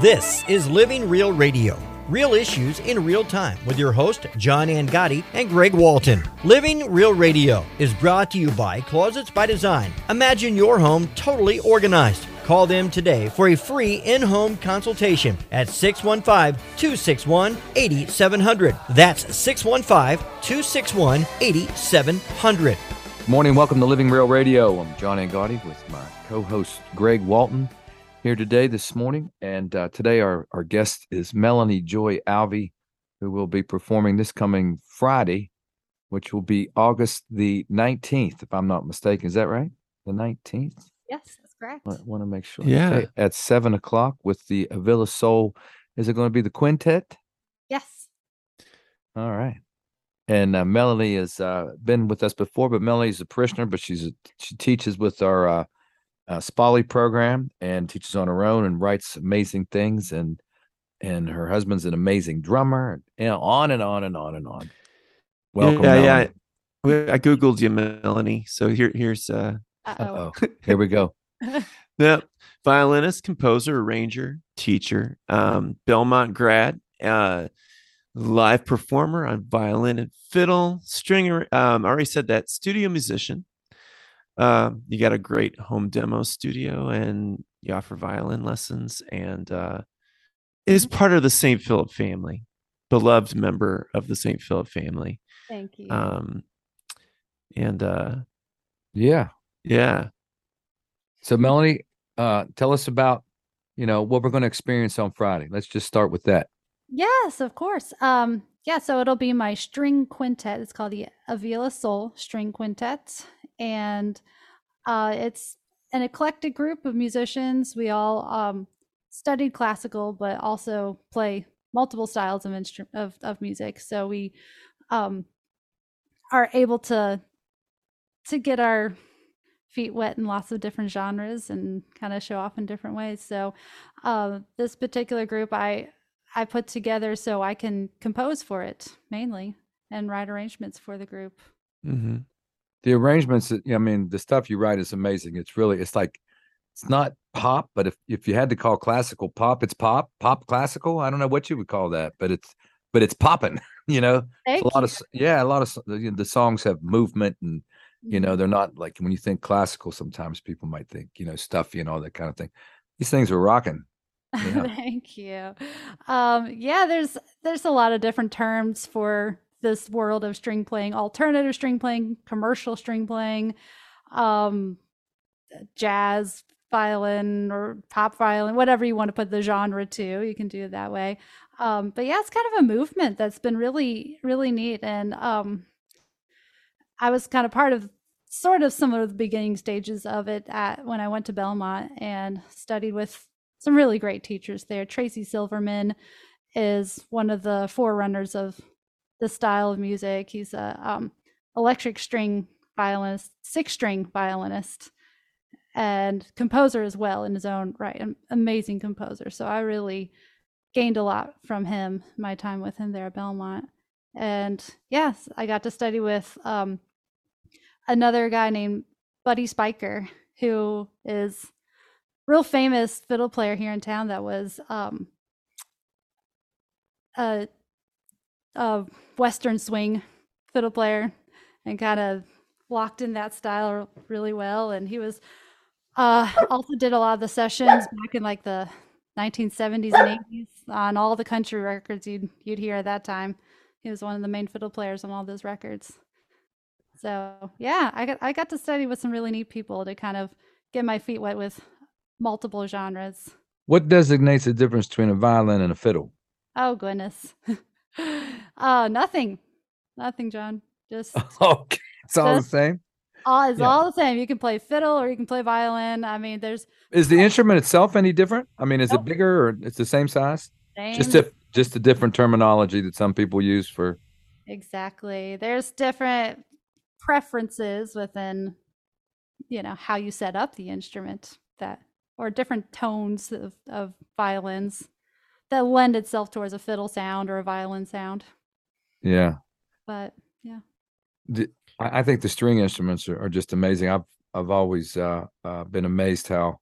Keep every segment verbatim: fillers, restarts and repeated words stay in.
This is Living Real Radio. Real issues in real time with your host, John Angotti and Greg Walton. Living Real Radio is brought to you by Closets by Design. Imagine your home totally organized. Call them today for a free in-home consultation at six one five, two six one, eight seven zero zero. That's six one five, two six one, eight seven zero zero. Morning, welcome to Living Real Radio. I'm John Angotti with my co-host, Greg Walton, here today, this morning, and uh, today our, our guest is Melanie Joy Alvey, who will be performing this coming Friday, which will be August the nineteenth, if I'm not mistaken. Is that right? The nineteenth? Yes, that's correct. I want to make sure. Yeah. Okay. At seven o'clock with the Avila Soul. Is it going to be the quintet? Yes. All right. And uh, Melanie has uh, been with us before, but Melanie's a parishioner, but she's a, she teaches with our uh, Uh, Spolly program and teaches on her own and writes amazing things, and and her husband's an amazing drummer, and you know, on and on and on and on. Welcome, yeah, Melanie. Yeah. I googled you, Melanie. So here, here's uh, oh, here we go. Yep, violinist, composer, arranger, teacher, um, Belmont grad, uh, live performer on violin and fiddle, stringer. Um, I already said that. Studio musician. Uh, you got a great home demo studio, and you offer violin lessons, and uh, is part of the Saint Philip family, beloved member of the Saint Philip family. Thank you. Um, and uh, yeah, yeah. So Melanie, uh, tell us about, you know, what we're going to experience on Friday. Let's just start with that. Yes, of course. Um, yeah, so it'll be my string quintet. It's called the Avila Soul String Quintet. And uh, it's an eclectic group of musicians. We all um, studied classical, but also play multiple styles of instrument of, of music. So we um, are able to to get our feet wet in lots of different genres and kind of show off in different ways. So uh, this particular group I I put together so I can compose for it mainly and write arrangements for the group. Mm-hmm. The arrangements, I mean, the stuff you write is amazing. It's really, it's like, it's not pop, but if, if you had to call classical pop, it's pop, pop classical. I don't know what you would call that, but it's, but it's popping, you know, a lot of, yeah, a lot of the, the songs have movement and, you know, they're not like when you think classical, sometimes people might think, you know, stuffy and all that kind of thing. These things are rocking. You know? Thank you. Um, yeah, there's, there's a lot of different terms for this world of string playing: alternative string playing, commercial string playing, um, jazz violin or pop violin, whatever you want to put the genre to, you can do it that way. Um, but yeah, it's kind of a movement that's been really, really neat. And um, I was kind of part of sort of some of the beginning stages of it at, when I went to Belmont and studied with some really great teachers there. Tracy Silverman is one of the forerunners of the style of music. He's a um, electric string violinist, six string violinist, and composer as well in his own right. An amazing composer. So I really gained a lot from him, my time with him there at Belmont. And yes, I got to study with um, another guy named Buddy Spiker, who is a real famous fiddle player here in town that was um, a a Western swing fiddle player and kind of locked in that style really well. And he was uh also did a lot of the sessions back in like the nineteen seventies and eighties on all the country records you'd you'd hear at that time. He was one of the main fiddle players on all those records. So yeah, I got I got to study with some really neat people to kind of get my feet wet with multiple genres. What designates the difference between a violin and a fiddle? Oh goodness. Uh, nothing, nothing, John. Just okay. It's all just, the same. All it's yeah. all the same. You can play fiddle or you can play violin. I mean, there's. Is the instrument itself any different? I mean, is nope. it bigger or it's the same size? Same. Just a just a different terminology that some people use for. Exactly. There's different preferences within, you know, how you set up the instrument that, or different tones of, of violins that lend itself towards a fiddle sound or a violin sound. Yeah. But yeah. The, I think the string instruments are, are just amazing. I've, I've always uh, uh, been amazed how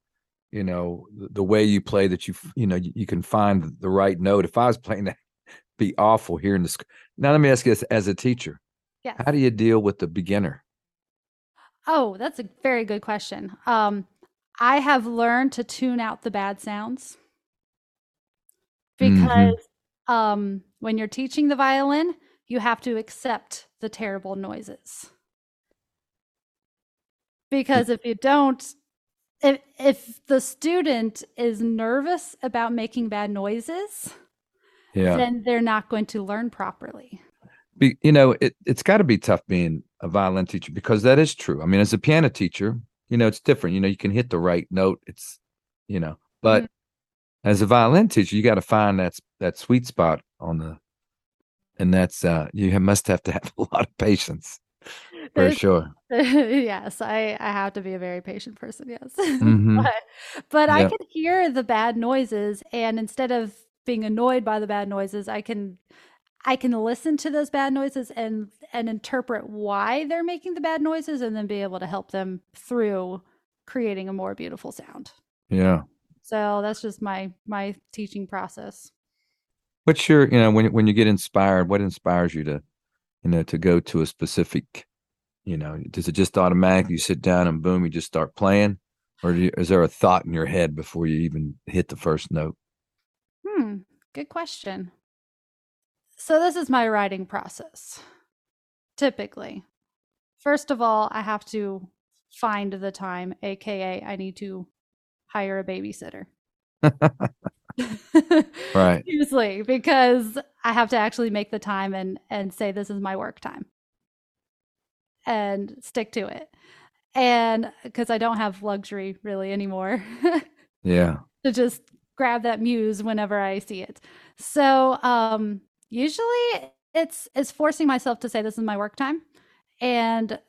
you know, the way you play that you, you know, you can find the right note. If I was playing that, it'd be awful here in the school. Now, let me ask you this as a teacher. Yes. How do you deal with the beginner? Oh, that's a very good question. Um, I have learned to tune out the bad sounds because mm-hmm. um, when you're teaching the violin, you have to accept the terrible noises. Because if you don't, if, if the student is nervous about making bad noises, yeah. then they're not going to learn properly. Be, you know, it, it's got to be tough being a violin teacher, because that is true. I mean, as a piano teacher, you know, it's different. You know, you can hit the right note. It's, you know, but mm-hmm. as a violin teacher, you got to find that, that sweet spot on the, and that's, uh, you must have to have a lot of patience. For sure. Yes, I, I have to be a very patient person, yes. Mm-hmm. But, but yep. I can hear the bad noises, and instead of being annoyed by the bad noises, I can I can listen to those bad noises and and interpret why they're making the bad noises, and then be able to help them through creating a more beautiful sound. Yeah. So that's just my my teaching process. What's your, you know, when when you get inspired, what inspires you to, you know, to go to a specific, you know, does it just automatically you sit down and boom, you just start playing? Or do you, is there a thought in your head before you even hit the first note? Hmm. Good question. So this is my writing process. Typically, first of all, I have to find the time, A K A I need to hire a babysitter. Right. Usually, because I have to actually make the time and, and say, this is my work time. And stick to it. And because I don't have luxury really anymore. Yeah. To just grab that muse whenever I see it. So um, usually it's, it's forcing myself to say, this is my work time. And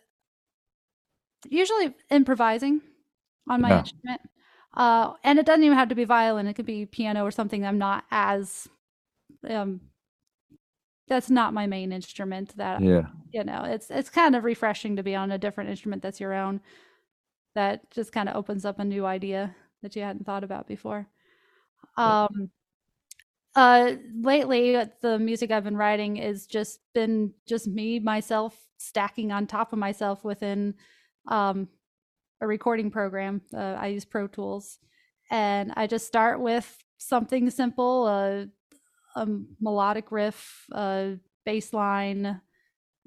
usually improvising on my yeah. instrument. Uh, and it doesn't even have to be violin. It could be piano or something. I'm not as... Um, that's not my main instrument that, yeah. you know, it's, it's kind of refreshing to be on a different instrument that's your own. That just kind of opens up a new idea that you hadn't thought about before. Um, uh, lately, the music I've been writing is just been just me, myself stacking on top of myself within um, a recording program. Uh, I use Pro Tools, and I just start with something simple, uh, a melodic riff, a bass line,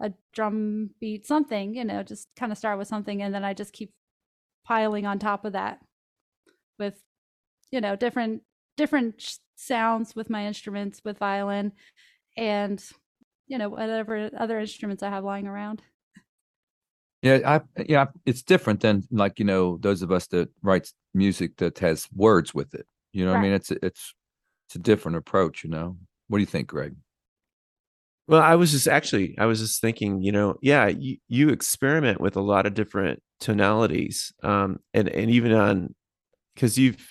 a drum beat, something, you know, just kind of start with something. And then I just keep piling on top of that with, you know, different, different sounds with my instruments, with violin and, you know, whatever other instruments I have lying around. Yeah. I, yeah. It's different than, like, you know, those of us that write music that has words with it, you know right. what I mean? It's, it's, It's a different approach, you know. What do you think, Greg? Well, I was just actually, I was just thinking, you know, yeah, you, you experiment with a lot of different tonalities, um, and and even on, because you've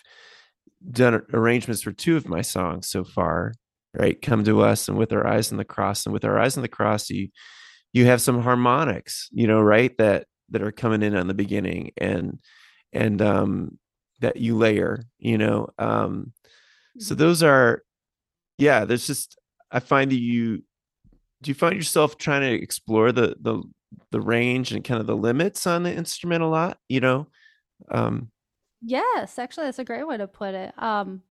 done arrangements for two of my songs so far, right? Come to Us and With Our Eyes on the Cross, and With Our Eyes on the Cross, you you have some harmonics, you know, right, that that are coming in on the beginning, and and um, that you layer, you know. Um, So those are, yeah, there's just, I find that you, do you find yourself trying to explore the, the, the range and kind of the limits on the instrument a lot, you know? Um, yes, actually, that's a great way to put it. Um,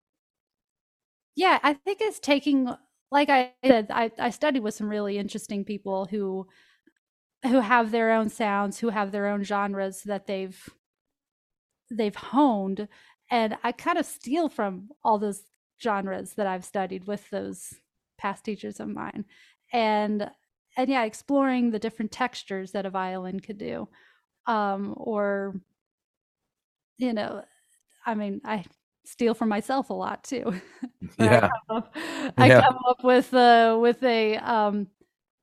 yeah, I think it's taking, like I said, I, I studied with some really interesting people who, who have their own sounds, who have their own genres that they've, they've honed. And I kind of steal from all those genres that I've studied with those past teachers of mine. And, and yeah, exploring the different textures that a violin could do. Um, or, you know, I mean, I steal from myself a lot too. Yeah. I come up, I yeah. come up with a, with a, um,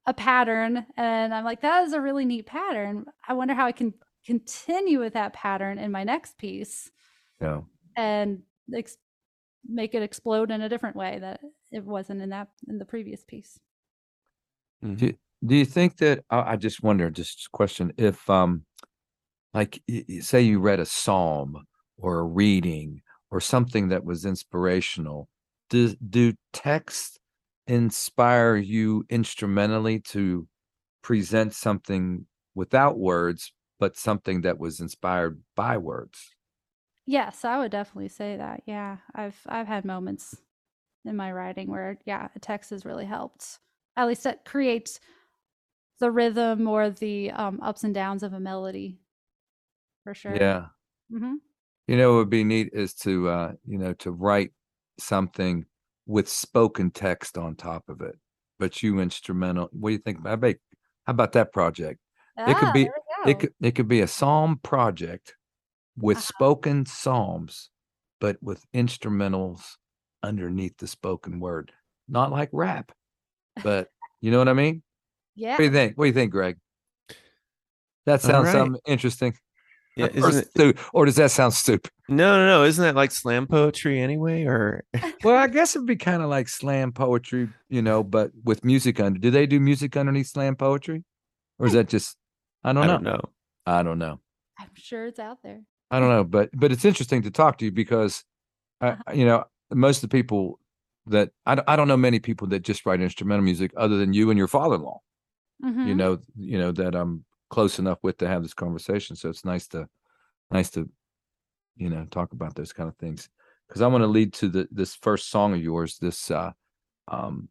a pattern, and I'm like, that is a really neat pattern. I wonder how I can continue with that pattern in my next piece. Yeah. And ex- make it explode in a different way that it wasn't in that in the previous piece. Do, do you think that I, I just wonder, just question, if um, like say you read a psalm or a reading or something that was inspirational. Do, do texts inspire you instrumentally to present something without words, but something that was inspired by words? Yes, I would definitely say that. Yeah, I've I've had moments in my writing where, yeah, a text has really helped. At least it creates the rhythm or the um, ups and downs of a melody, for sure. Yeah. Mm-hmm. You know, what would be neat is to, uh, you know, to write something with spoken text on top of it, but you instrumental. What do you think about, how about that project? Ah, it could be, it could, it could be a psalm project with uh-huh. spoken psalms, but with instrumentals underneath the spoken word. Not like rap, but you know what I mean? Yeah. What do you think? What do you think, Greg? That sounds right. Something interesting. Yeah, or, stu- or does that sound stupid? No, no, no. Isn't that like slam poetry anyway? Or well, I guess it'd be kind of like slam poetry, you know, but with music under. Do they do music underneath slam poetry, or is that just? I don't know. I don't know. I don't know. I'm sure it's out there. I don't know, but but it's interesting to talk to you because, uh-huh. I, you know, most of the people that I I don't know many people that just write instrumental music other than you and your father-in-law. Mm-hmm. You know, you know that I'm close enough with to have this conversation. So it's nice to, nice to, you know, talk about those kind of things. Because I want to lead to the this first song of yours, this, uh, um,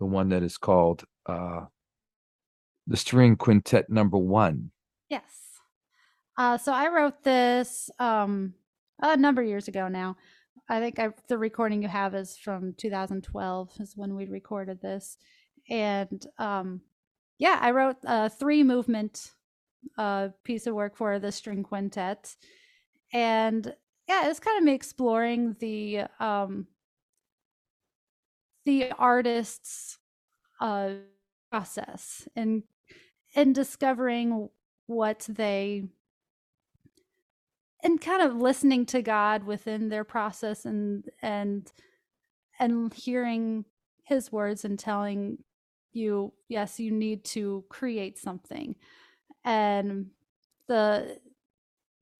the one that is called uh, the String Quintet Number One. Yes. Uh, so I wrote this um, a number of years ago now. I think I, the recording you have is from two thousand twelve is when we recorded this, and um. Yeah, I wrote a three movement uh, piece of work for the string quintet. And yeah, it's kind of me exploring the um, the artist's uh, process and and discovering what they, and kind of listening to God within their process and and and hearing his words and telling you, yes, you need to create something. And the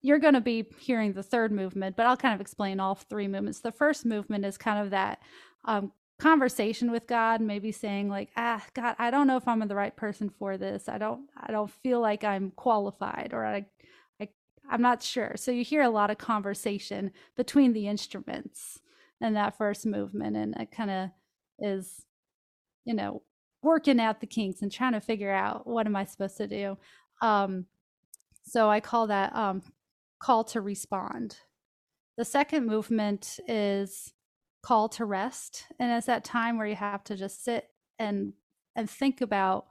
you're going to be hearing the third movement, but I'll kind of explain all three movements. The first movement is kind of that um, conversation with God, maybe saying like, ah, God, I don't know if I'm the right person for this. I don't, I don't feel like I'm qualified, or I, I I'm not sure. So you hear a lot of conversation between the instruments in that first movement. And it kind of is, you know, working out the kinks and trying to figure out what am I supposed to do. Um, so I call that um, call to respond. The second movement is call to rest. And it's that time where you have to just sit and and think about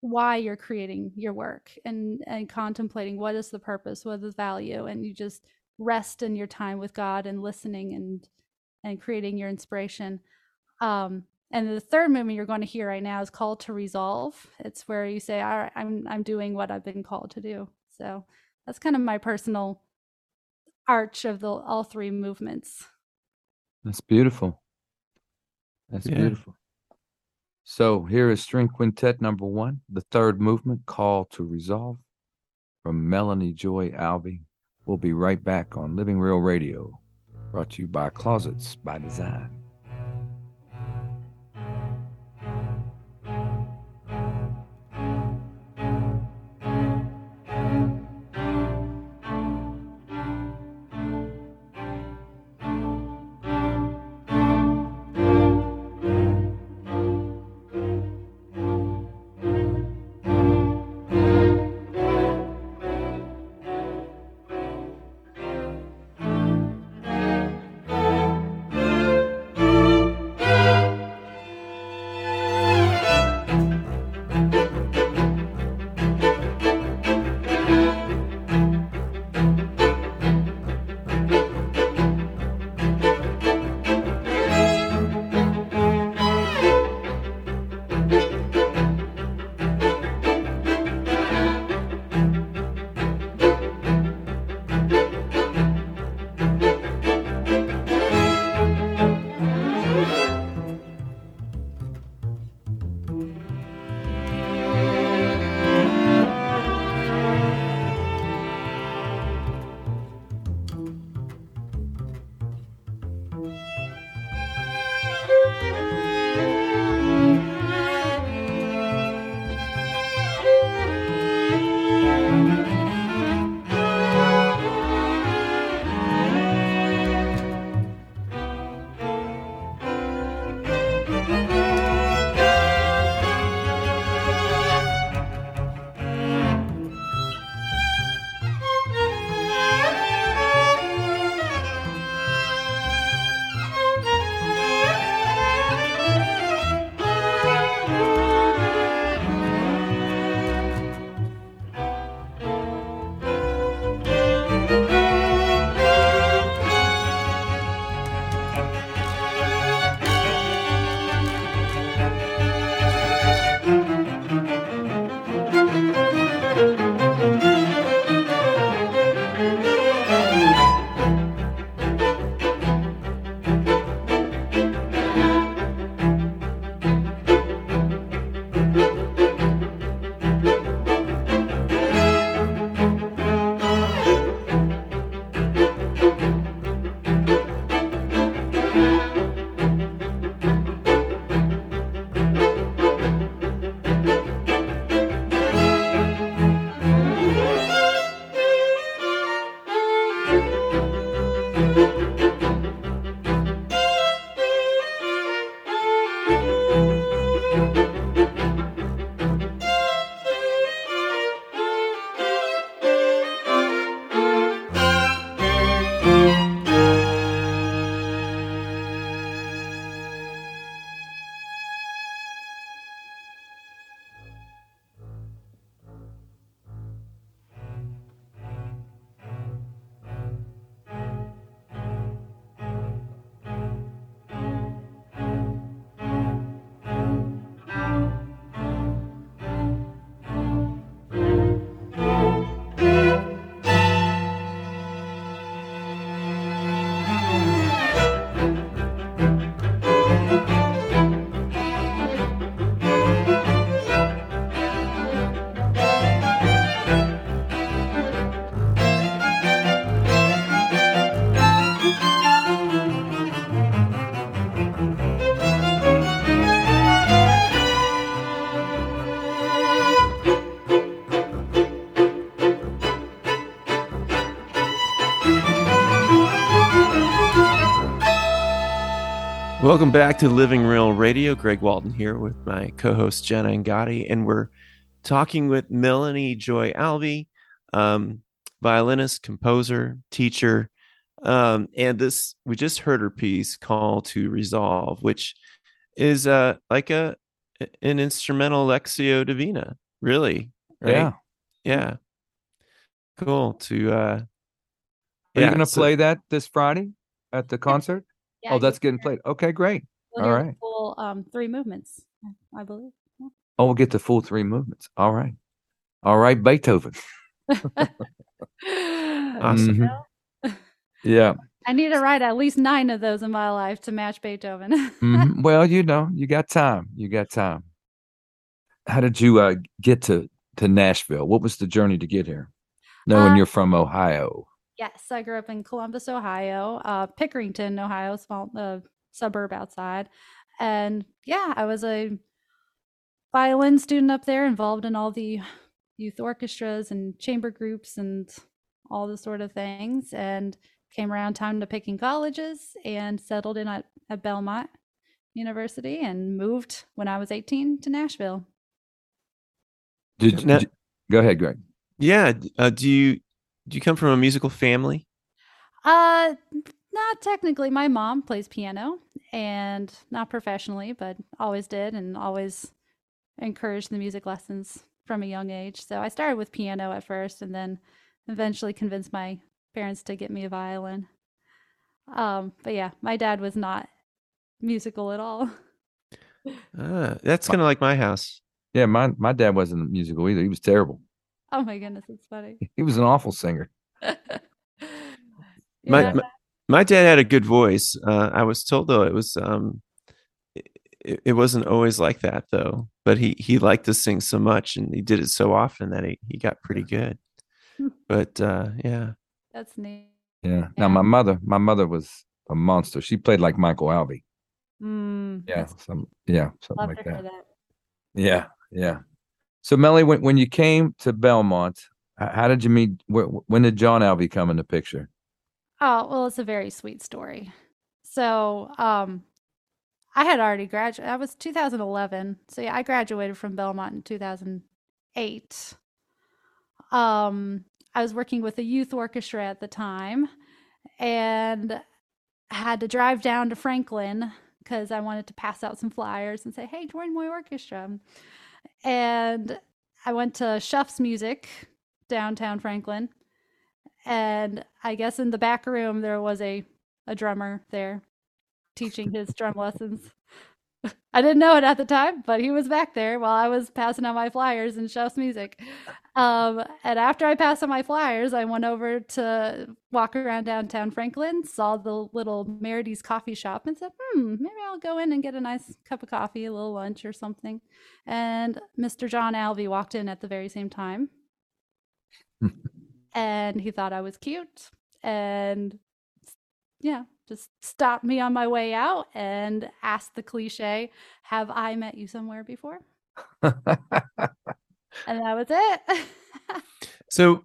why you're creating your work and, and contemplating what is the purpose, what is the value, and you just rest in your time with God and listening and, and creating your inspiration. Um, And the third movement you're going to hear right now is called to resolve. It's where you say, all right, I'm I'm doing what I've been called to do. So that's kind of my personal arch of the all three movements. That's beautiful. That's yeah. beautiful. So here is String Quintet Number One, the third movement, Call to Resolve, from Melanie Joy Alvey. We'll be right back on Living Real Radio, brought to you by Closets by Design. Welcome back to Living Real Radio. Greg Walton here with my co-host Jenna Ngati, and we're talking with Melanie Joy Alvey, um, violinist, composer, teacher, um, and this we just heard her piece, "Call to Resolve," which is uh, like a an instrumental Lectio Divina, really. Right? Yeah, yeah, cool. To uh, are yeah, you going to so, play that this Friday at the concert? Yeah, oh, that's getting played. Okay, great. We'll All right. Full um, three movements, I believe. Yeah. Oh, we'll get the full three movements. All right. All right, Beethoven. Awesome. Mm-hmm. Yeah. I need to write at least nine of those in my life to match Beethoven. Mm-hmm. Well, you know, you got time. You got time. How did you uh, get to, to Nashville? What was the journey to get here? Knowing um, you're from Ohio. Yes, I grew up in Columbus, Ohio, uh, Pickerington, Ohio, small uh, suburb outside. And yeah, I was a violin student up there, involved in all the youth orchestras and chamber groups and all the sort of things, and came around time to picking colleges and settled in at, at Belmont University and moved when I was eighteen to Nashville. Did you, now, did you, go ahead, Greg. Yeah. Uh, do you... Do you come from a musical family? Uh, not technically. My mom plays piano, and not professionally, but always did and always encouraged the music lessons from a young age. So I started with piano at first, and then eventually convinced my parents to get me a violin. Um, but yeah, my dad was not musical at all. Uh, that's kind of like my house. Yeah, my, my dad wasn't musical either. He was terrible. Oh my goodness, it's funny. He was an awful singer. Yeah. my, my my dad had a good voice. Uh, I was told though it was um, it, it wasn't always like that though. But he he liked to sing so much, and he did it so often that he, he got pretty good. But uh, yeah, that's neat. Yeah. Now my mother, my mother was a monster. She played like Michael Alvey. Mm, yeah, some yeah, something like that. that. Yeah, yeah. So, Melanie, when when you came to Belmont, how did you meet? When did John Alvey come in the picture? Oh, well, it's a very sweet story. So, um, I had already graduated. I was two thousand eleven. So yeah, I graduated from Belmont in two thousand eight. Um, I was working with a youth orchestra at the time and had to drive down to Franklin because I wanted to pass out some flyers and say, hey, join my orchestra. And I went to Chef's Music, downtown Franklin. And I guess in the back room, there was a, a drummer there teaching his drum lessons. I didn't know it at the time, but he was back there while I was passing out my flyers in Chef's Music. Um, and after I passed out my flyers, I went over to walk around downtown Franklin, saw the little Meredith's coffee shop and said, hmm, maybe I'll go in and get a nice cup of coffee, a little lunch or something. And Mister John Alvey walked in at the very same time. And he thought I was cute and yeah, just stopped me on my way out and asked the cliche, have I met you somewhere before? And that was it. So,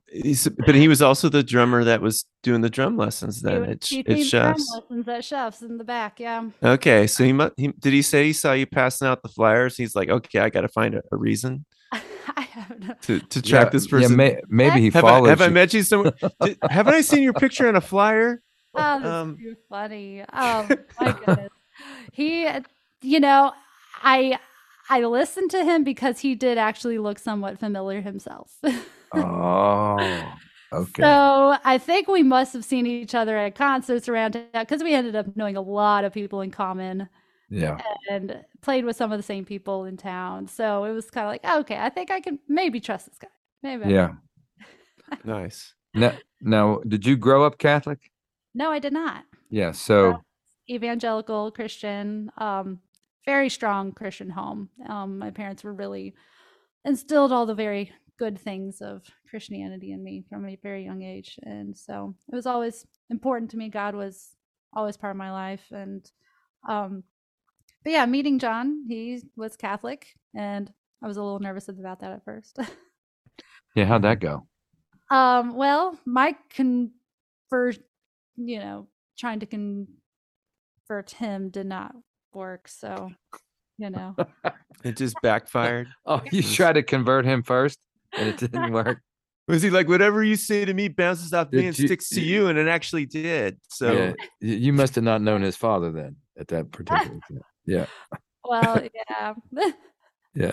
but he was also the drummer that was doing the drum lessons then. It, it's Chef's. Drum lessons at Chef's in the back, yeah. Okay, so he, he did he say he saw you passing out the flyers? He's like, okay, I got to find a, a reason. I have no... to to track yeah, this person. Yeah, may, maybe he have followed. I, have you. I met you somewhere? Did, haven't I seen your picture on a flyer? Oh, that's um, too funny. Oh my goodness. He, you know, I I listened to him because he did actually look somewhat familiar himself. Oh, okay. So I think we must have seen each other at concerts around that because we ended up knowing a lot of people in common. Yeah, and played with some of the same people in town. So it was kind of like, okay, I think I can maybe trust this guy. Maybe. Yeah. Nice. Now, now, did you grow up Catholic? No, I did not. Yeah. So evangelical Christian, um, very strong Christian home. Um, my parents were really instilled all the very good things of Christianity in me from a very young age. And so it was always important to me. God was always part of my life. And, um, but yeah, meeting John, he was Catholic and I was a little nervous about that at first. Yeah. How'd that go? Um, well, my conversion, you know, trying to convert him did not work. So, you know, it just backfired. Oh, you tried to convert him first and it didn't work. Was he like, whatever you say to me bounces off me and sticks to you? And it actually did. So yeah, you must have not known his father then at that particular time. Yeah. Well, yeah. Yeah.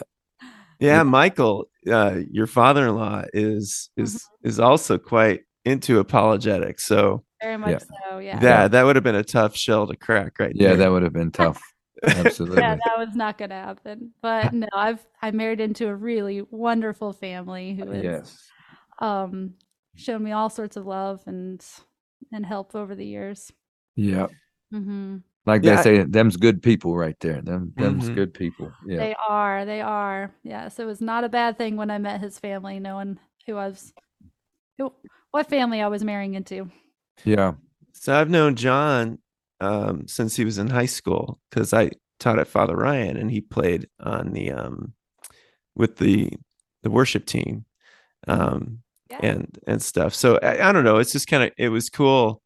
Yeah. Michael, uh, your father-in-law is, is, mm-hmm. is also quite into apologetics. So very much yeah. so. Yeah. Yeah. That would have been a tough shell to crack, right? Yeah. There. That would have been tough. Absolutely. Yeah. That was not going to happen, but no, I've, I married into a really wonderful family who has yes. um, shown me all sorts of love and, and help over the years. Yeah. Mm-hmm. Like yeah, they say, I, them's good people right there. Them, them's mm-hmm. good people. Yeah. They are. They are. Yeah. So it was not a bad thing when I met his family, knowing who I was, who, what family I was marrying into. Yeah. So I've known John um, since he was in high school because I taught at Father Ryan and he played on the um, with the the worship team um, yeah. and and stuff. So I, I don't know. It's just kind of it was cool.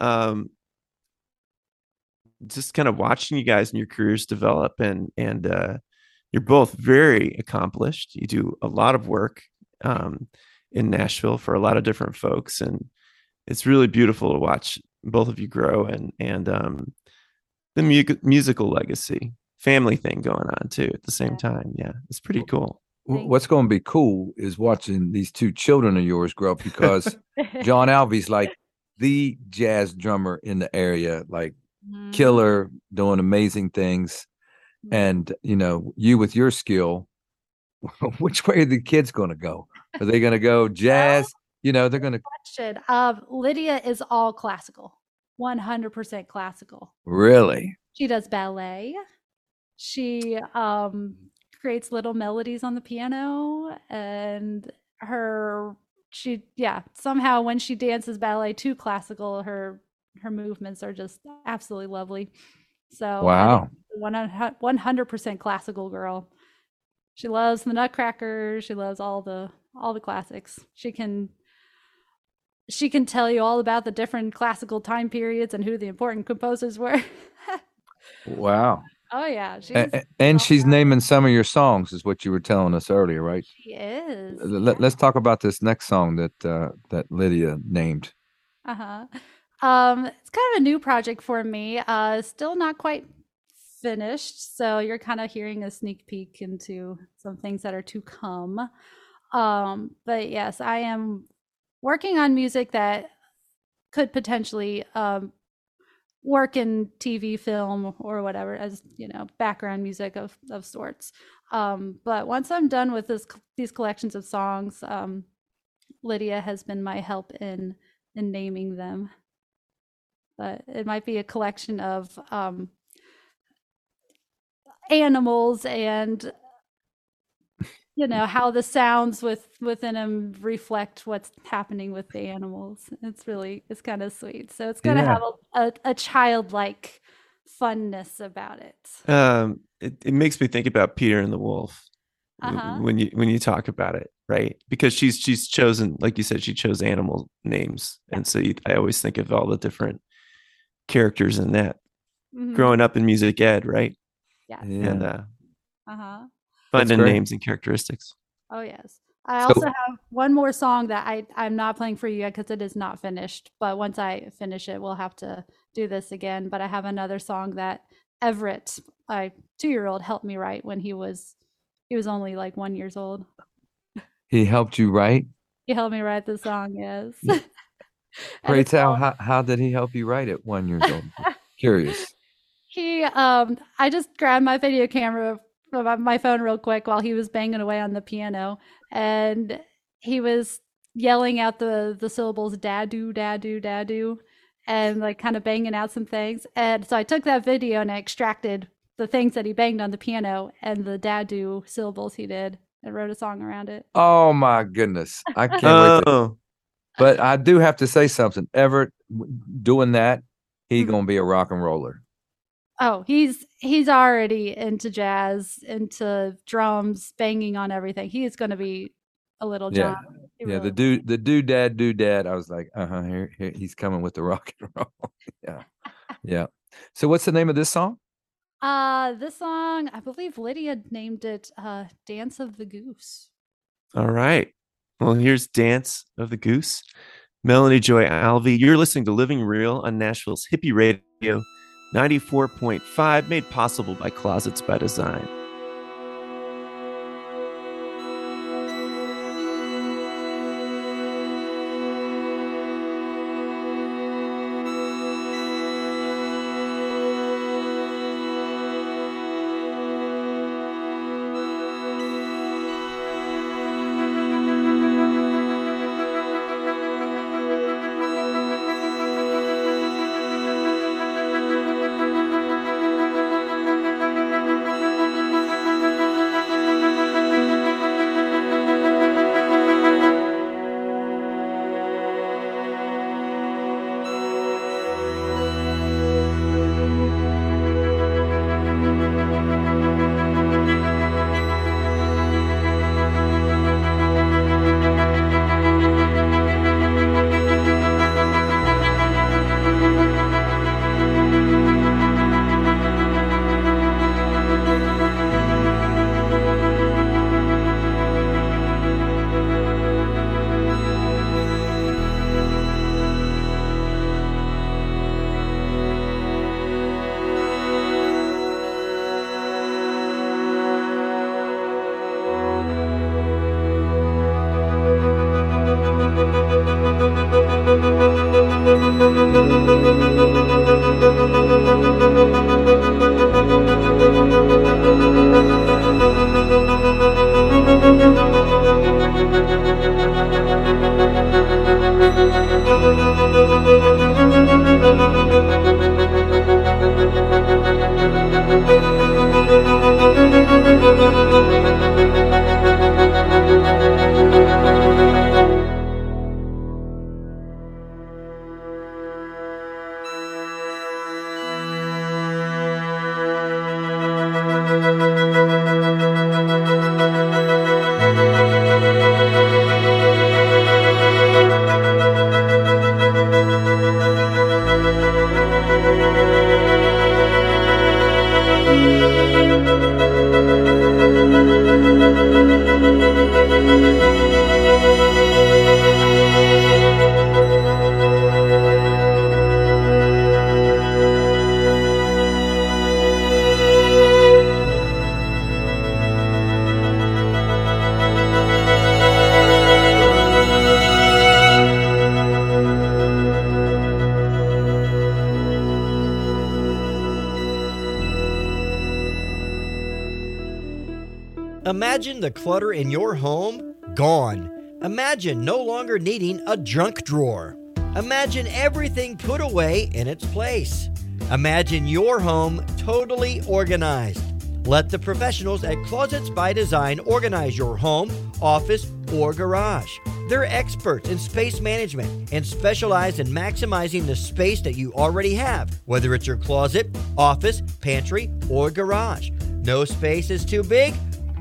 Um, just kind of watching you guys and your careers develop and, and, uh, you're both very accomplished. You do a lot of work, um, in Nashville for a lot of different folks. And it's really beautiful to watch both of you grow and, and, um, the mu- musical legacy family thing going on too at the same time. Yeah. It's pretty cool. What's going to be cool is watching these two children of yours grow up because John Alvey's like the jazz drummer in the area. Like, killer, doing amazing things, and you know, you with your skill, which way are the kids going to go? Are they going to go jazz? You know, they're going to question. Um, Lydia is all classical, one hundred percent classical. Really? She does ballet. She um, creates little melodies on the piano, and her she yeah somehow when she dances ballet to classical, her her movements are just absolutely lovely. So wow, one hundred percent classical girl. She loves the Nutcracker. She loves all the all the classics. She can she can tell you all about the different classical time periods and who the important composers were. Wow. Oh yeah, she's and, and she's around. Naming some of your songs, is what you were telling us earlier, right? She is. Let, yeah. Let's talk about this next song that uh, that Lydia named. Uh huh. Um, it's kind of a new project for me. Uh, still not quite finished, so you're kind of hearing a sneak peek into some things that are to come. Um, but yes, I am working on music that could potentially. Um, work in T V, film, or whatever, as you know, background music of of sorts. Um, but once I'm done with this, these collections of songs, um, Lydia has been my help in in naming them. But it might be a collection of um, animals and you know how the sounds with within them reflect what's happening with the animals. It's really it's kind of sweet. So it's gonna yeah. have a, a, a childlike funness about it. Um, it, it makes me think about Peter and the Wolf uh-huh. when you when you talk about it, right? Because she's she's chosen, like you said, she chose animal names, yeah. and so you, I always think of all the different characters in that. Mm-hmm. Growing up in music ed, right? Yeah. And uh huh. fun in names and characteristics. Oh, yes. I so, also have one more song that I, I'm not playing for you yet because it is not finished. But once I finish it, we'll have to do this again. But I have another song that Everett, my two-year-old, helped me write when he was he was only like one years old. He helped you write? He helped me write the song, yes. Pray tell, how, how did he help you write at one year old? Curious. He, um, I just grabbed my video camera from my phone real quick while he was banging away on the piano, and he was yelling out the the syllables dadu dadu dadu, and like kind of banging out some things. And so I took that video and I extracted the things that he banged on the piano and the dadu syllables he did, and wrote a song around it. Oh my goodness, I can't wait to, but I do have to say something. Everett doing that, he mm-hmm. gonna be a rock and roller. Oh, he's he's already into jazz, into drums, banging on everything. He is going to be a little John. Yeah, yeah really the dude, the doodad, doodad. I was like, uh huh. Here, here, he's coming with the rock and roll. yeah, yeah. So, what's the name of this song? Uh this song, I believe Lydia named it uh, "Dance of the Goose." All right. Well, here's "Dance of the Goose." Melanie Joy Alvey, you're listening to Living Real on Nashville's Hippie Radio. ninety-four point five, made possible by Closets by Design. Imagine the clutter in your home gone. Imagine no longer needing a junk drawer. Imagine everything put away in its place. Imagine your home totally organized. Let the professionals at Closets by Design organize your home, office, or garage. They're experts in space management and specialize in maximizing the space that you already have, whether it's your closet, office, pantry, or garage. No space is too big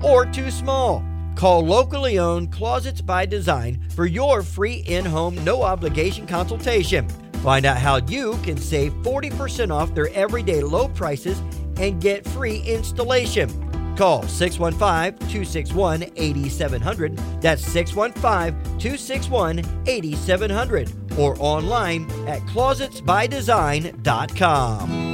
or too small. Call locally owned Closets by Design for your free in-home, no-obligation consultation. Find out how you can save forty percent off their everyday low prices and get free installation. Call six one five, two six one, eight seven zero zero. That's six one five, two six one, eight seven zero zero. Or online at closets by design dot com.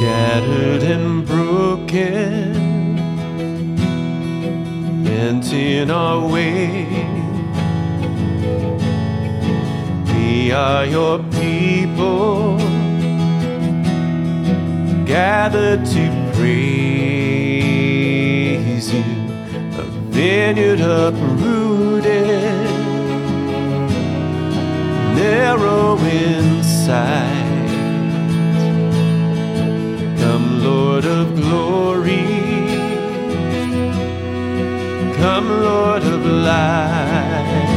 Scattered and broken, bent in our way, we are your people, gathered to praise you, a vineyard uprooted, narrow inside. Lord of glory, come Lord of light,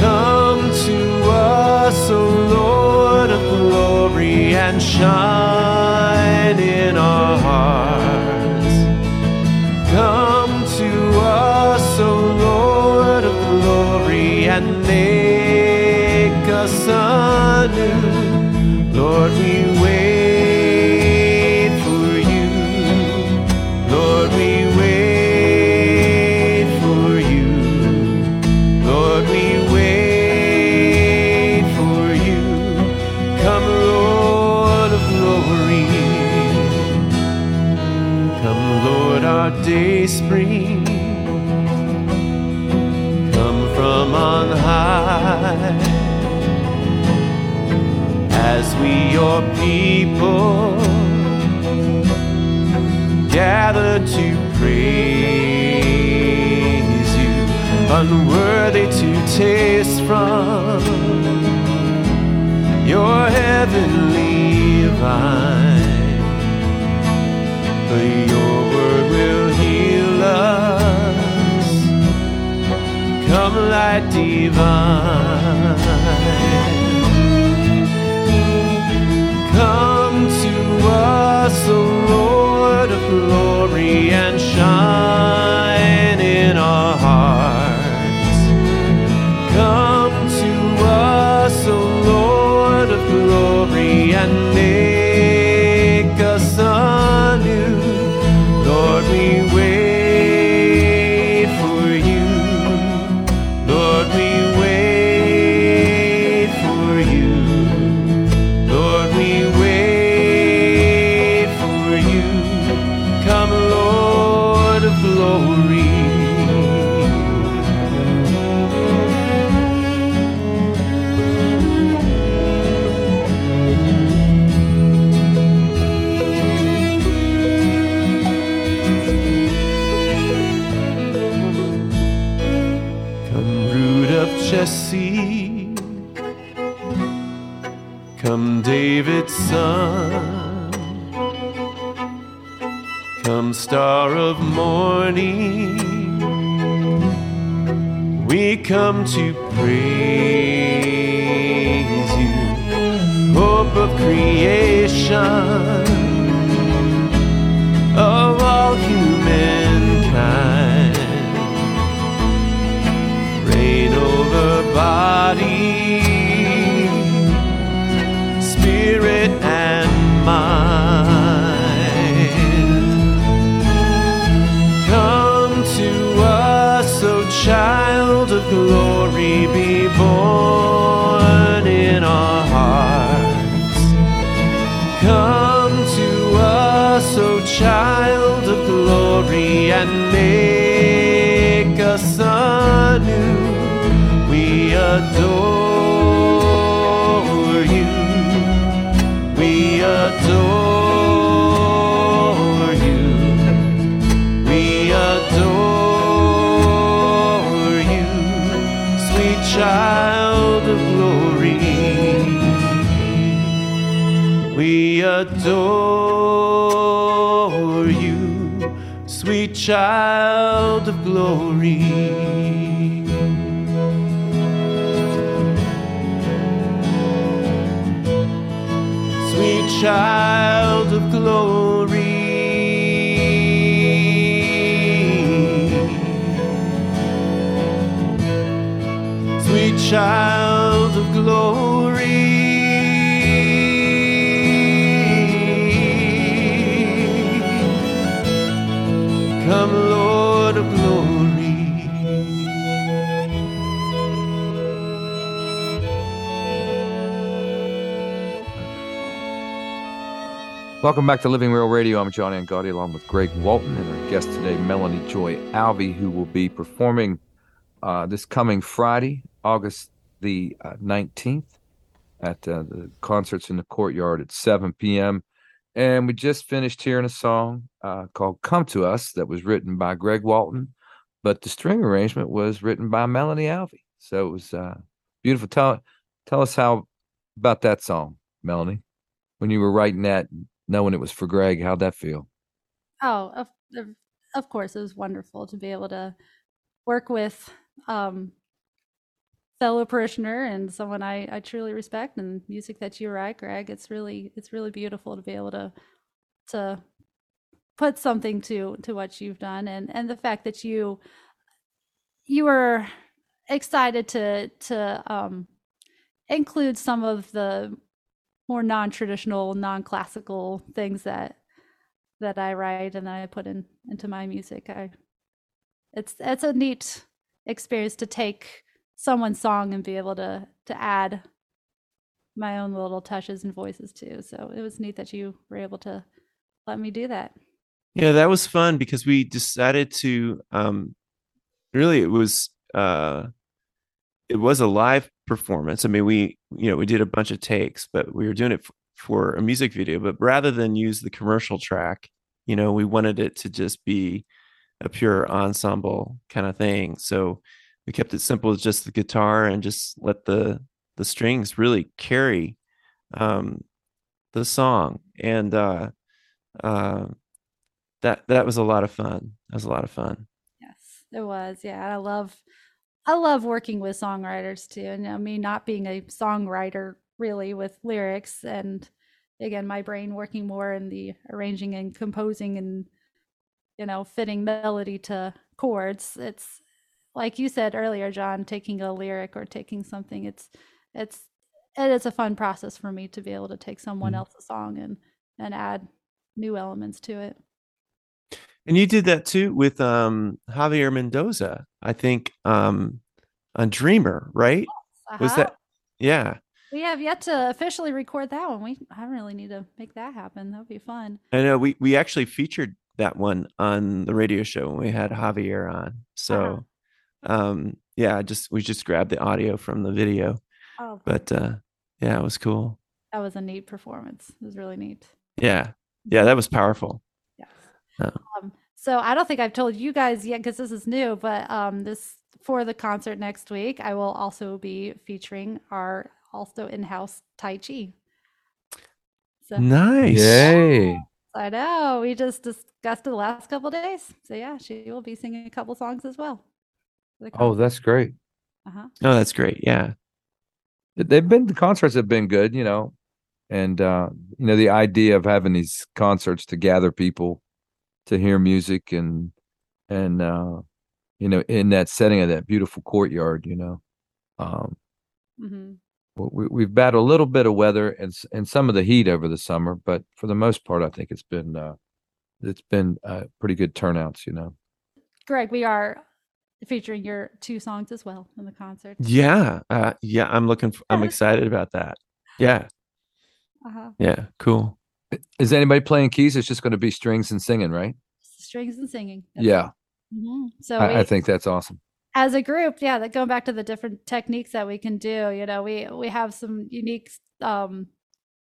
come to us, O Lord of glory, and shine in our hearts, come to us, O Lord of glory, and make us anew. Lord, we wait for you. Lord, we wait for you. Lord, we wait for you. Come, Lord of glory. Come, Lord, our day spring. Come from on high. As we, your people, gather to praise you, unworthy to taste from your heavenly vine, for your word will heal us, come light divine. Come to us, O Lord of glory, and shine in our hearts. Come to us, O Lord of glory, and make us anew. Lord, we wait. Jesse, come David's son, come star of morning, we come to praise you, hope of creation, of all humankind. Over body, spirit and mind. Come to us, O child of glory, be born in our hearts. adore you. We adore you. We adore you, sweet child of glory. We adore you, sweet child of glory. Child of glory, sweet child of glory, come Lord of glory. Welcome back to Living Real Radio. I'm John Angotti along with Greg Walton and our guest today, Melanie Joy Alvey, who will be performing uh, this coming Friday, August the uh, nineteenth, at uh, the Concerts in the Courtyard at seven p.m. And we just finished hearing a song uh, called Come to Us that was written by Greg Walton, but the string arrangement was written by Melanie Alvey. So it was uh, beautiful. Tell, tell us how about that song, Melanie, when you were writing that. Knowing it was for Greg, how'd that feel? Oh, of, of course, it was wonderful to be able to work with um, fellow parishioner and someone I, I truly respect, and music that you write, Greg. It's really, it's really beautiful to be able to to put something to to what you've done, and and the fact that you you were excited to to um, include some of the more non-traditional, non-classical things that that I write and I put in into my music. I, it's it's a neat experience to take someone's song and be able to to add my own little touches and voices too. So it was neat that you were able to let me do that. Yeah, that was fun because we decided to um, really it was uh, it was a live performance. I mean, we you know we did a bunch of takes, but we were doing it f- for a music video. But rather than use the commercial track, you know, we wanted it to just be a pure ensemble kind of thing. So we kept it simple as just the guitar and just let the the strings really carry um, the song. And uh, uh, that that was a lot of fun. That was a lot of fun. Yes, it was. Yeah, I love. I love working with songwriters too, and I mean, not being a songwriter really with lyrics, and again, my brain working more in the arranging and composing and, you know, fitting melody to chords. It's like you said earlier, John, taking a lyric or taking something, it's, it's, it is a fun process for me to be able to take someone mm-hmm. else's song and, and add new elements to it. And you did that too with um, Javier Mendoza, I think, um, on Dreamer, right? Uh-huh. Was that? Yeah. We have yet to officially record that one. We I really need to make that happen. That would be fun. I know we we actually featured that one on the radio show when we had Javier on. So, uh-huh. um, yeah, just we just grabbed the audio from the video. Oh. But uh, yeah, it was cool. That was a neat performance. It was really neat. Yeah, yeah, that was powerful. Um, so I don't think I've told you guys yet because this is new, but um, this for the concert next week, I will also be featuring our also in-house Tai Chi. So, nice. Yay. I know. We just discussed it the last couple of days. So yeah, she will be singing a couple songs as well. Oh, that's great. Uh-huh. Oh, that's great. Yeah. They've been, the concerts have been good, you know, and, uh, you know, the idea of having these concerts to gather people to hear music and and uh you know in that setting of that beautiful courtyard, you know um mm-hmm. we, we've battled a little bit of weather and and some of the heat over the summer, but for the most part I think it's been uh it's been uh pretty good turnouts, you know. Greg, we are featuring your two songs as well in the concert. Yeah uh yeah I'm looking for, I'm excited about that. Yeah uh-huh. Yeah, cool. Is anybody playing keys? It's just going to be strings and singing, right? Strings and singing. That's yeah. Right. Mm-hmm. So I, we, I think that's awesome. as a group, yeah, that going back to the different techniques that we can do, you know, we we have some unique um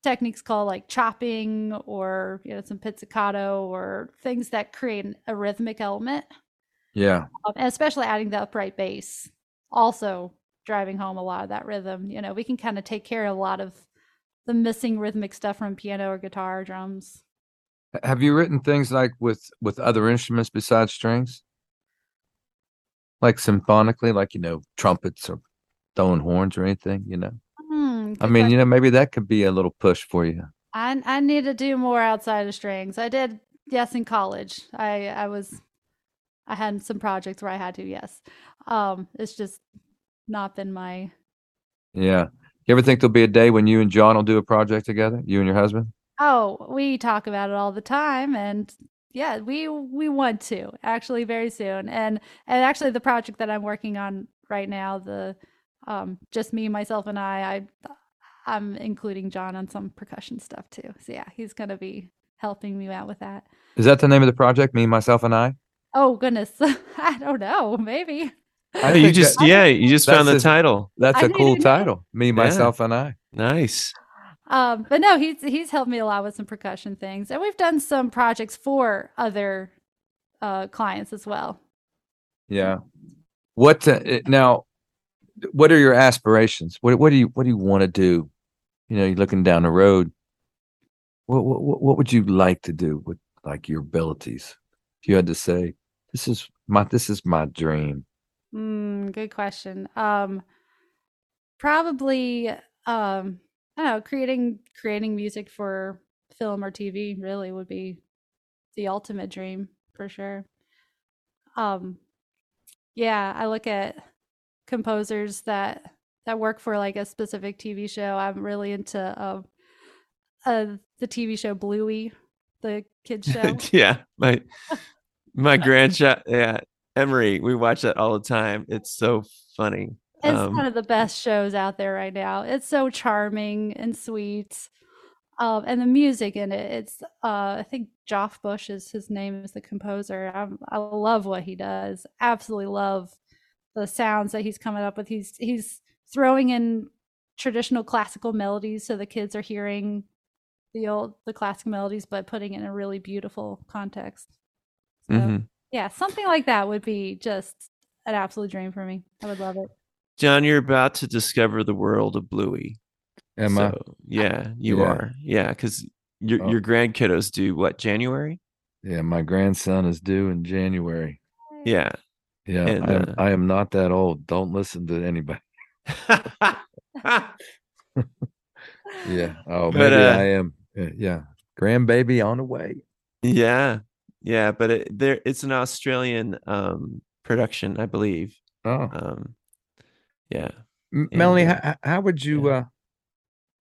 techniques called like chopping, or you know, some pizzicato, or things that create a rhythmic element. Yeah. Um, and especially adding the upright bass, also driving home a lot of that rhythm. You know, we can kind of take care of a lot of the missing rhythmic stuff from piano or guitar or drums. Have you written things like with with other instruments besides strings? Like symphonically, like, you know, trumpets or throwing horns or anything, you know? Mm, I mean, I, you know, maybe that could be a little push for you. I I need to do more outside of strings. I did, yes, in college. I, I was... I had some projects where I had to, yes. Um, it's just not been my. Yeah. You ever think there'll be a day when you and John will do a project together, you and your husband? Oh, we talk about it all the time. And yeah, we we want to actually very soon. And and actually the project that I'm working on right now, the um, just me, myself, and I, I, I'm including John on some percussion stuff too. So yeah, he's going to be helping me out with that. Is that the name of the project, Me, Myself, and I? Oh goodness, I don't know. Maybe. I you just that, yeah, you just found the a, title. That's I a cool title. Know. Me, Myself, yeah. and I. Nice. Um, but no, he's he's helped me a lot with some percussion things, and we've done some projects for other uh, clients as well. Yeah. What uh, now? What are your aspirations? What what do you what do you want to do? You know, you're looking down the road. What what what would you like to do with like your abilities? If you had to say, this is my this is my dream. Mm, good question. Um, probably, um, I don't know, creating creating music for film or T V really would be the ultimate dream for sure. Um, yeah, I look at composers that that work for like a specific T V show. I'm really into uh, uh, the T V show Bluey. The kids show. Yeah, my my grandchild, yeah, Emery, we watch that all the time. It's so funny. It's um, one of the best shows out there right now. It's so charming and sweet, um, and the music in it. It's uh, I think Joff Bush is his name, is the composer. I'm, I love what he does. Absolutely love the sounds that he's coming up with. He's he's throwing in traditional classical melodies, so the kids are hearing the old the classic melodies, but putting it in a really beautiful context. So, mm-hmm. Yeah, something like that would be just an absolute dream for me. I would love it. John, you're about to discover the world of Bluey. Am so, I? Yeah, you yeah. are. Yeah, because your oh. your grandkiddos do what, January? Yeah, my grandson is due in January. Yeah. Yeah, and, I, am, uh, I am not that old. Don't listen to anybody. Yeah. Oh, but, maybe uh, I am. Yeah, grandbaby on the way. Yeah, yeah, but it, there it's an Australian um, production, I believe. Oh, um, yeah. M- Melanie, and, how, how would you? Yeah.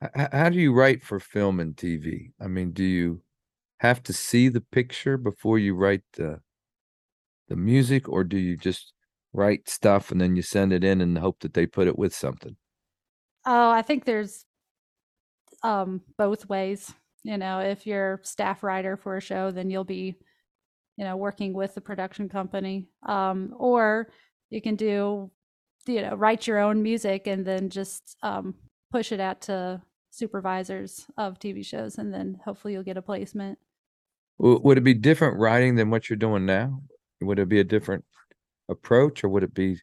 Uh, how, how do you write for film and T V? I mean, do you have to see the picture before you write the the music, or do you just write stuff and then you send it in and hope that they put it with something? Oh, I think there's um both ways. You know, if you're staff writer for a show, then you'll be, you know, working with the production company, um or you can do, you know, write your own music and then just um push it out to supervisors of T V shows, and then hopefully you'll get a placement. Would it be different writing than what you're doing now? Would it be a different approach, or would it be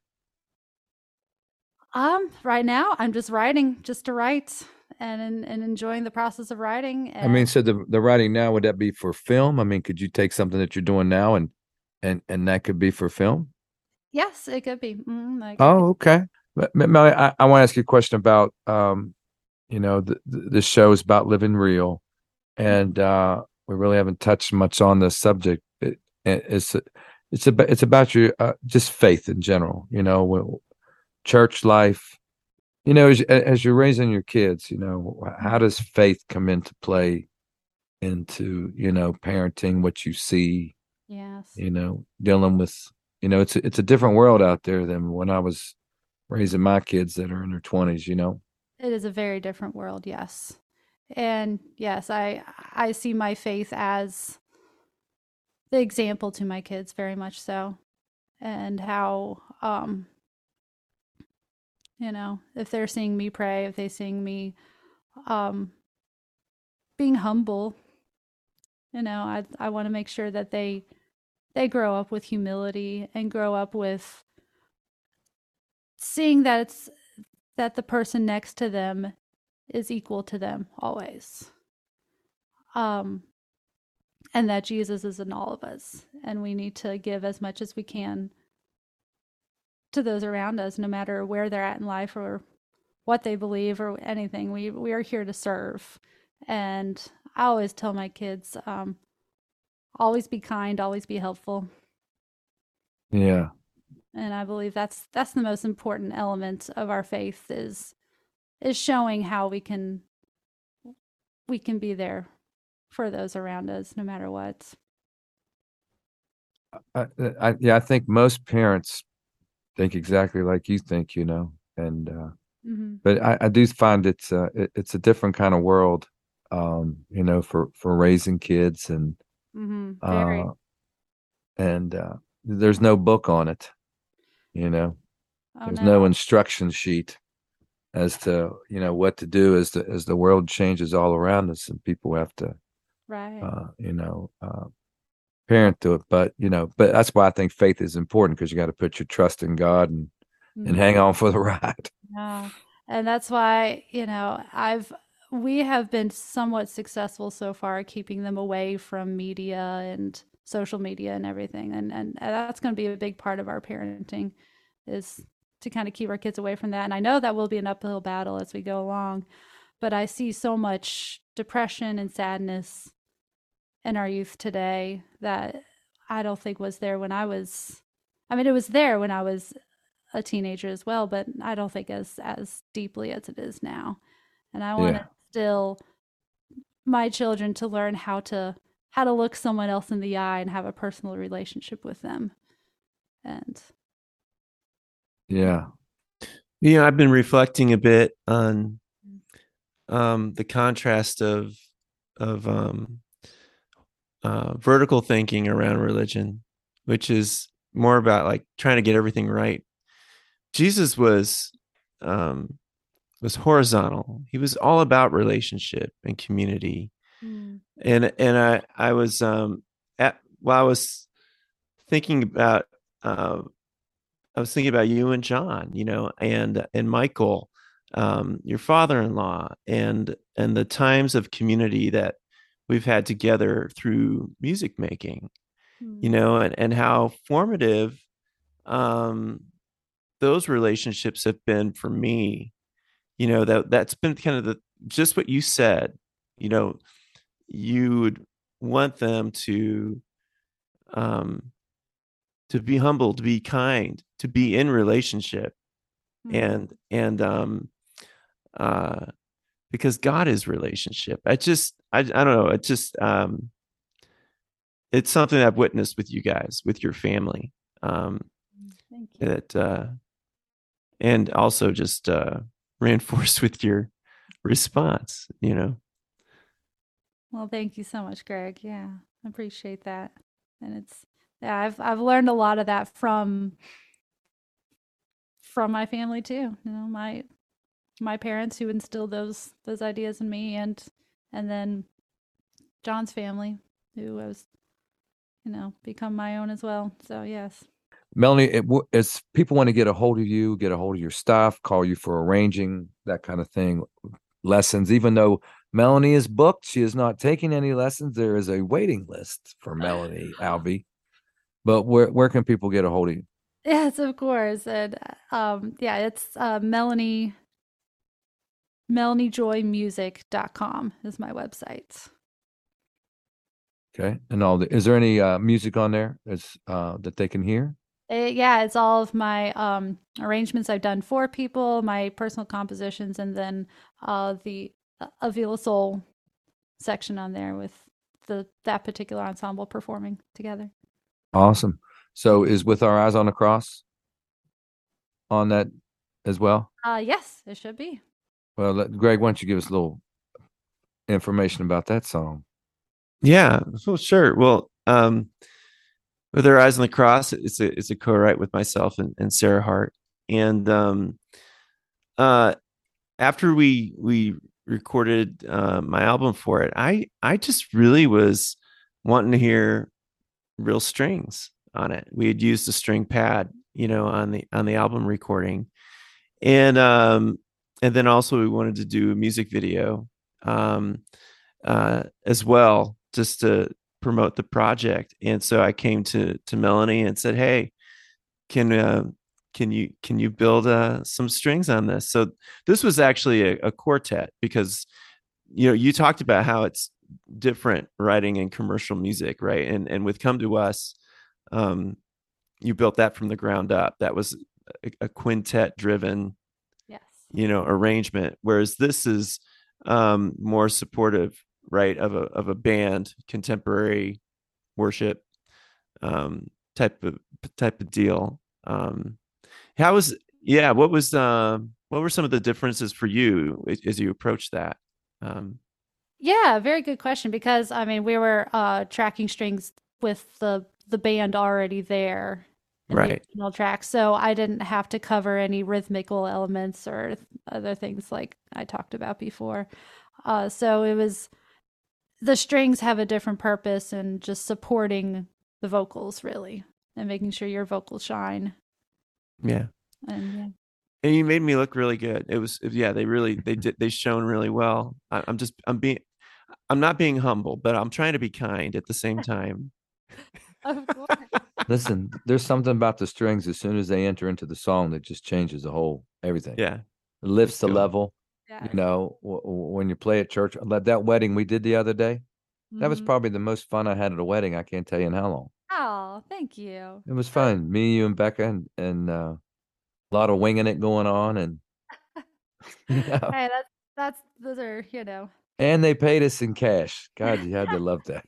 um right now I'm just writing just to write and and enjoying the process of writing. And I mean, so the, the writing now, would that be for film? I mean, could you take something that you're doing now and and, and that could be for film? Yes, it could be. Mm, it could oh, be. Okay. Melly, I, I want to ask you a question about, um, you know, the, the, the show is about living real, and uh, we really haven't touched much on this subject. It, it's it's about, it's about your uh, just faith in general, you know, church life. You know, as, as you're raising your kids, you know, how does faith come into play into, you know, parenting, what you see? Yes. You know, dealing with, you know, it's a, it's a different world out there than when I was raising my kids that are in their twenties, you know. It is a very different world, yes. And yes, I I see my faith as the example to my kids very much so, and how um you know, if they're seeing me pray, if they're seeing me um, being humble, you know, I I want to make sure that they they grow up with humility and grow up with seeing that it's that the person next to them is equal to them always. Um, and that Jesus is in all of us, and we need to give as much as we can to those around us, no matter where they're at in life or what they believe or anything. We, we are here to serve. And I always tell my kids, um, always be kind, always be helpful. Yeah. And I believe that's, that's the most important element of our faith is, is showing how we can, we can be there for those around us, no matter what. I, I, yeah, I think most parents think exactly like you think, you know, and uh, mm-hmm. but I, I do find it's uh, it, it's a different kind of world, um, you know, for, for raising kids, and mm-hmm. uh, and uh, there's no book on it, you know, oh, there's no. no instruction sheet as to, you know, what to do as the as the world changes all around us, and people have to. Right. Uh, you know, uh, parent to it, but you know, but that's why I think faith is important, because you got to put your trust in God and mm-hmm. and hang on for the ride. Yeah, and that's why, you know, I've we have been somewhat successful so far keeping them away from media and social media and everything, and and that's going to be a big part of our parenting, is to kind of keep our kids away from that. And I know that will be an uphill battle as we go along, but I see so much depression and sadness in our youth today that I don't think was there when I was, I mean, it was there when I was a teenager as well, but I don't think as, as deeply as it is now. And I want yeah. to still my children to learn how to, how to look someone else in the eye and have a personal relationship with them. And. Yeah. You know, I've been reflecting a bit on um, the contrast of, of, um, Uh, vertical thinking around religion, which is more about like trying to get everything right. Jesus was um, was horizontal. He was all about relationship and community. Mm. And and I I was um, at while well, I was thinking about uh, I was thinking about you and John, you know, and and Michael, um, your father-in-law, and and the times of community that we've had together through music making, you know, and, and how formative um, those relationships have been for me. You know, that that's been kind of the, just what you said, you know, you would want them to, um, to be humble, to be kind, to be in relationship. Mm-hmm. And, and um, uh, because God is relationship. I just, I, I don't know. It's just, um, it's something I've witnessed with you guys, with your family. Um, Thank you. That, uh, and also just uh, reinforced with your response, you know? Well, thank you so much, Greg. Yeah, I appreciate that. And it's, yeah, I've, I've learned a lot of that from, from my family too. You know, my, my parents who instilled those those ideas in me, and and then John's family, who I was, you know, become my own as well. So yes. Melanie, it, as people want to get a hold of you, get a hold of your stuff, call you for arranging, that kind of thing, lessons, even though Melanie is booked, she is not taking any lessons. There is a waiting list for Melanie Alvey. But where where can people get a hold of you? Yes, of course. And um, yeah, it's uh, Melanie... melanie joy music dot com is my website. Okay. And all the, is there any uh, music on there is, uh, that they can hear? It, yeah. It's all of my um, arrangements I've done for people, my personal compositions, and then uh, the Avila Soul section on there with the that particular ensemble performing together. Awesome. So is With Our Eyes on the Cross on that as well? Uh, yes, it should be. Well, let, Greg, why don't you give us a little information about that song? Yeah, well, sure. Well, um, With Our Eyes on the Cross, it's a it's a co-write with myself and, and Sarah Hart, and um, uh, after we we recorded uh, my album for it, I I just really was wanting to hear real strings on it. We had used a string pad, you know, on the on the album recording, and um, and then also we wanted to do a music video um, uh, as well, just to promote the project. And so I came to to Melanie and said, "Hey, can uh, can you can you build uh, some strings on this?" So this was actually a, a quartet, because you know you talked about how it's different writing and commercial music, right? And and with Come to Us, um, you built that from the ground up. That was a, a quintet driven, yes, you know, arrangement. Whereas this is um, more supportive, right, of a of a band, contemporary worship um, type of type of deal. Um, how was yeah? What was uh, what were some of the differences for you as, as you approached that? Um, yeah, very good question. Because I mean, we were uh, tracking strings with the the band already there, in right? The original track, so I didn't have to cover any rhythmical elements or other things like I talked about before. Uh, so it was. The strings have a different purpose and just supporting the vocals really and making sure your vocals shine. Yeah. And, yeah. and you made me look really good. It was, yeah, they really, they did, they shone really well. I, I'm just, I'm being, I'm not being humble, but I'm trying to be kind at the same time. Of course. Listen, there's something about the strings. As soon as they enter into the song, that just changes the whole, everything. Yeah. It lifts the level. Yeah. You know, w- w- when you play at church, like that wedding we did the other day, mm-hmm. that was probably the most fun I had at a wedding. I can't tell you in how long. Oh, thank you. It was fun. Me, you, and Becca, and, and uh, a lot of winging it going on. And you know. Hey, that's, that's, those are, you know. And they paid us in cash. God, you had to love that.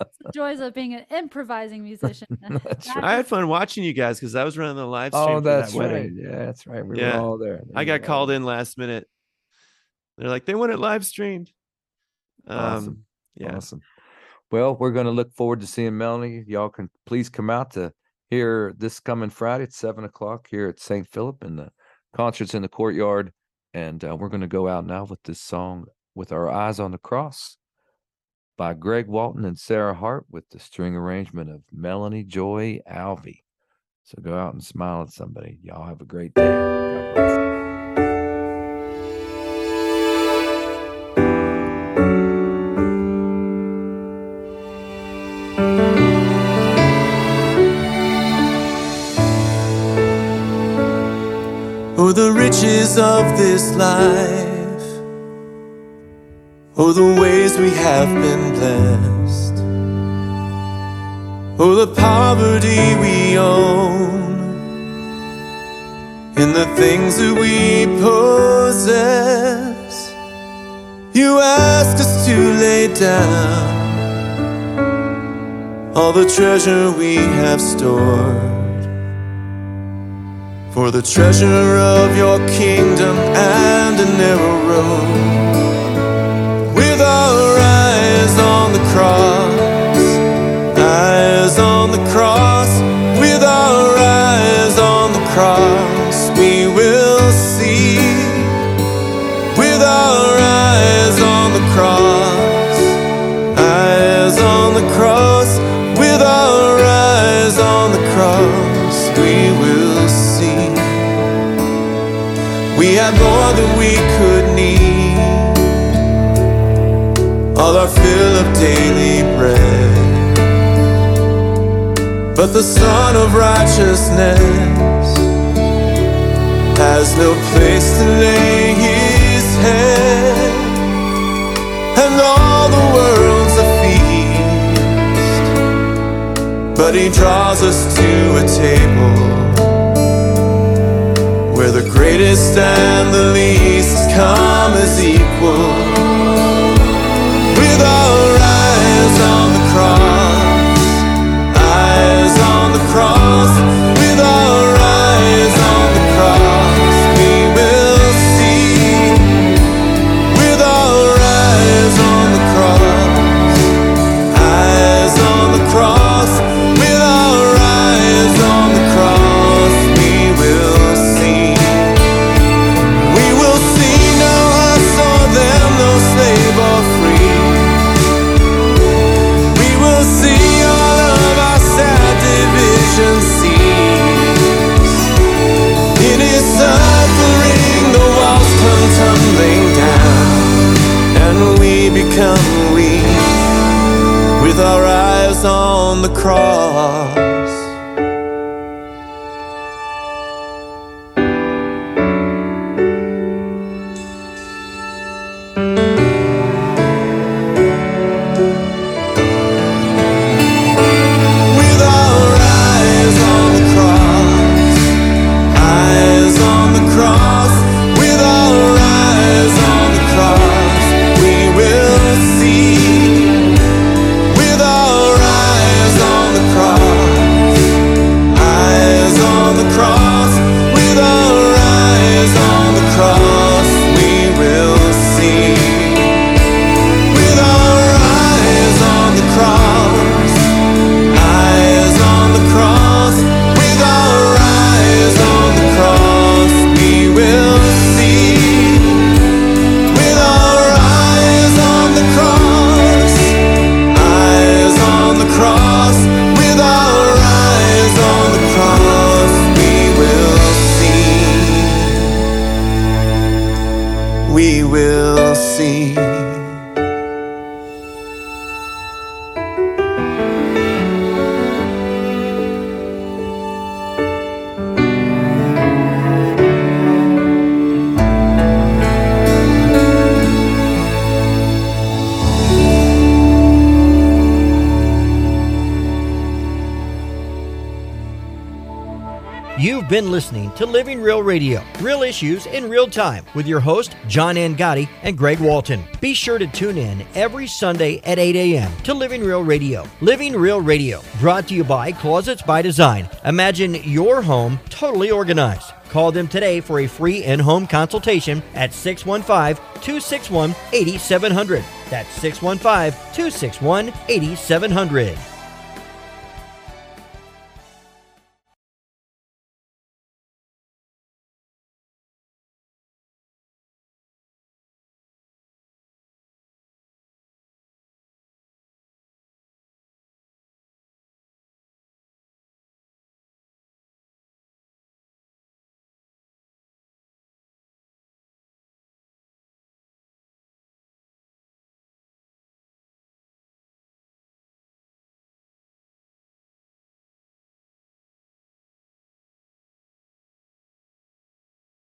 It's the joys of being an improvising musician. That's right. I had fun watching you guys because I was running the live stream. Oh, that's that right. Yeah, that's right. We yeah. were all there. They I got called in last minute. They're like, they want it live streamed. Um, awesome. Yeah. Awesome. Well, we're going to look forward to seeing Melanie. Y'all can please come out to hear this coming Friday at seven o'clock here at Saint Philip, and the concert's in the courtyard. And uh, we're going to go out now with this song, With Our Eyes on the Cross, by Greg Walton and Sarah Hart, with the string arrangement of Melanie Joy Alvey. So go out and smile at somebody. Y'all have a great day. God bless you. Oh, the riches of this life. Oh, the ways we have been blessed. Oh, the poverty we own, and the things that we possess. You ask us to lay down all the treasure we have stored for the treasure of your kingdom and a narrow road. With our eyes on the cross, eyes on the cross, with our eyes on the cross, we will see. With our eyes on the cross, eyes on the cross, with our eyes on the cross, we will see. We have more than we could need, all our fill of daily bread. But the Son of Righteousness has no place to lay his head, and all the world's a feast, but he draws us to a table where the greatest and the least come as equal. With our eyes on the cross, eyes on the cross, with our eyes on the cross, we will see. With our eyes on the cross, eyes on the cross, with our eyes on the cross, we will see. on the cross. Been listening to Living Real Radio, real issues in real time with your host John Angotti and Greg Walton. Be sure to tune in every Sunday at eight a.m. to Living Real Radio. Living Real Radio, brought to you by Closets by Design. Imagine your home totally organized. Call them today for a free in-home consultation at six one five, two six one, eight seven zero zero. That's six one five, two six one, eight seven zero zero.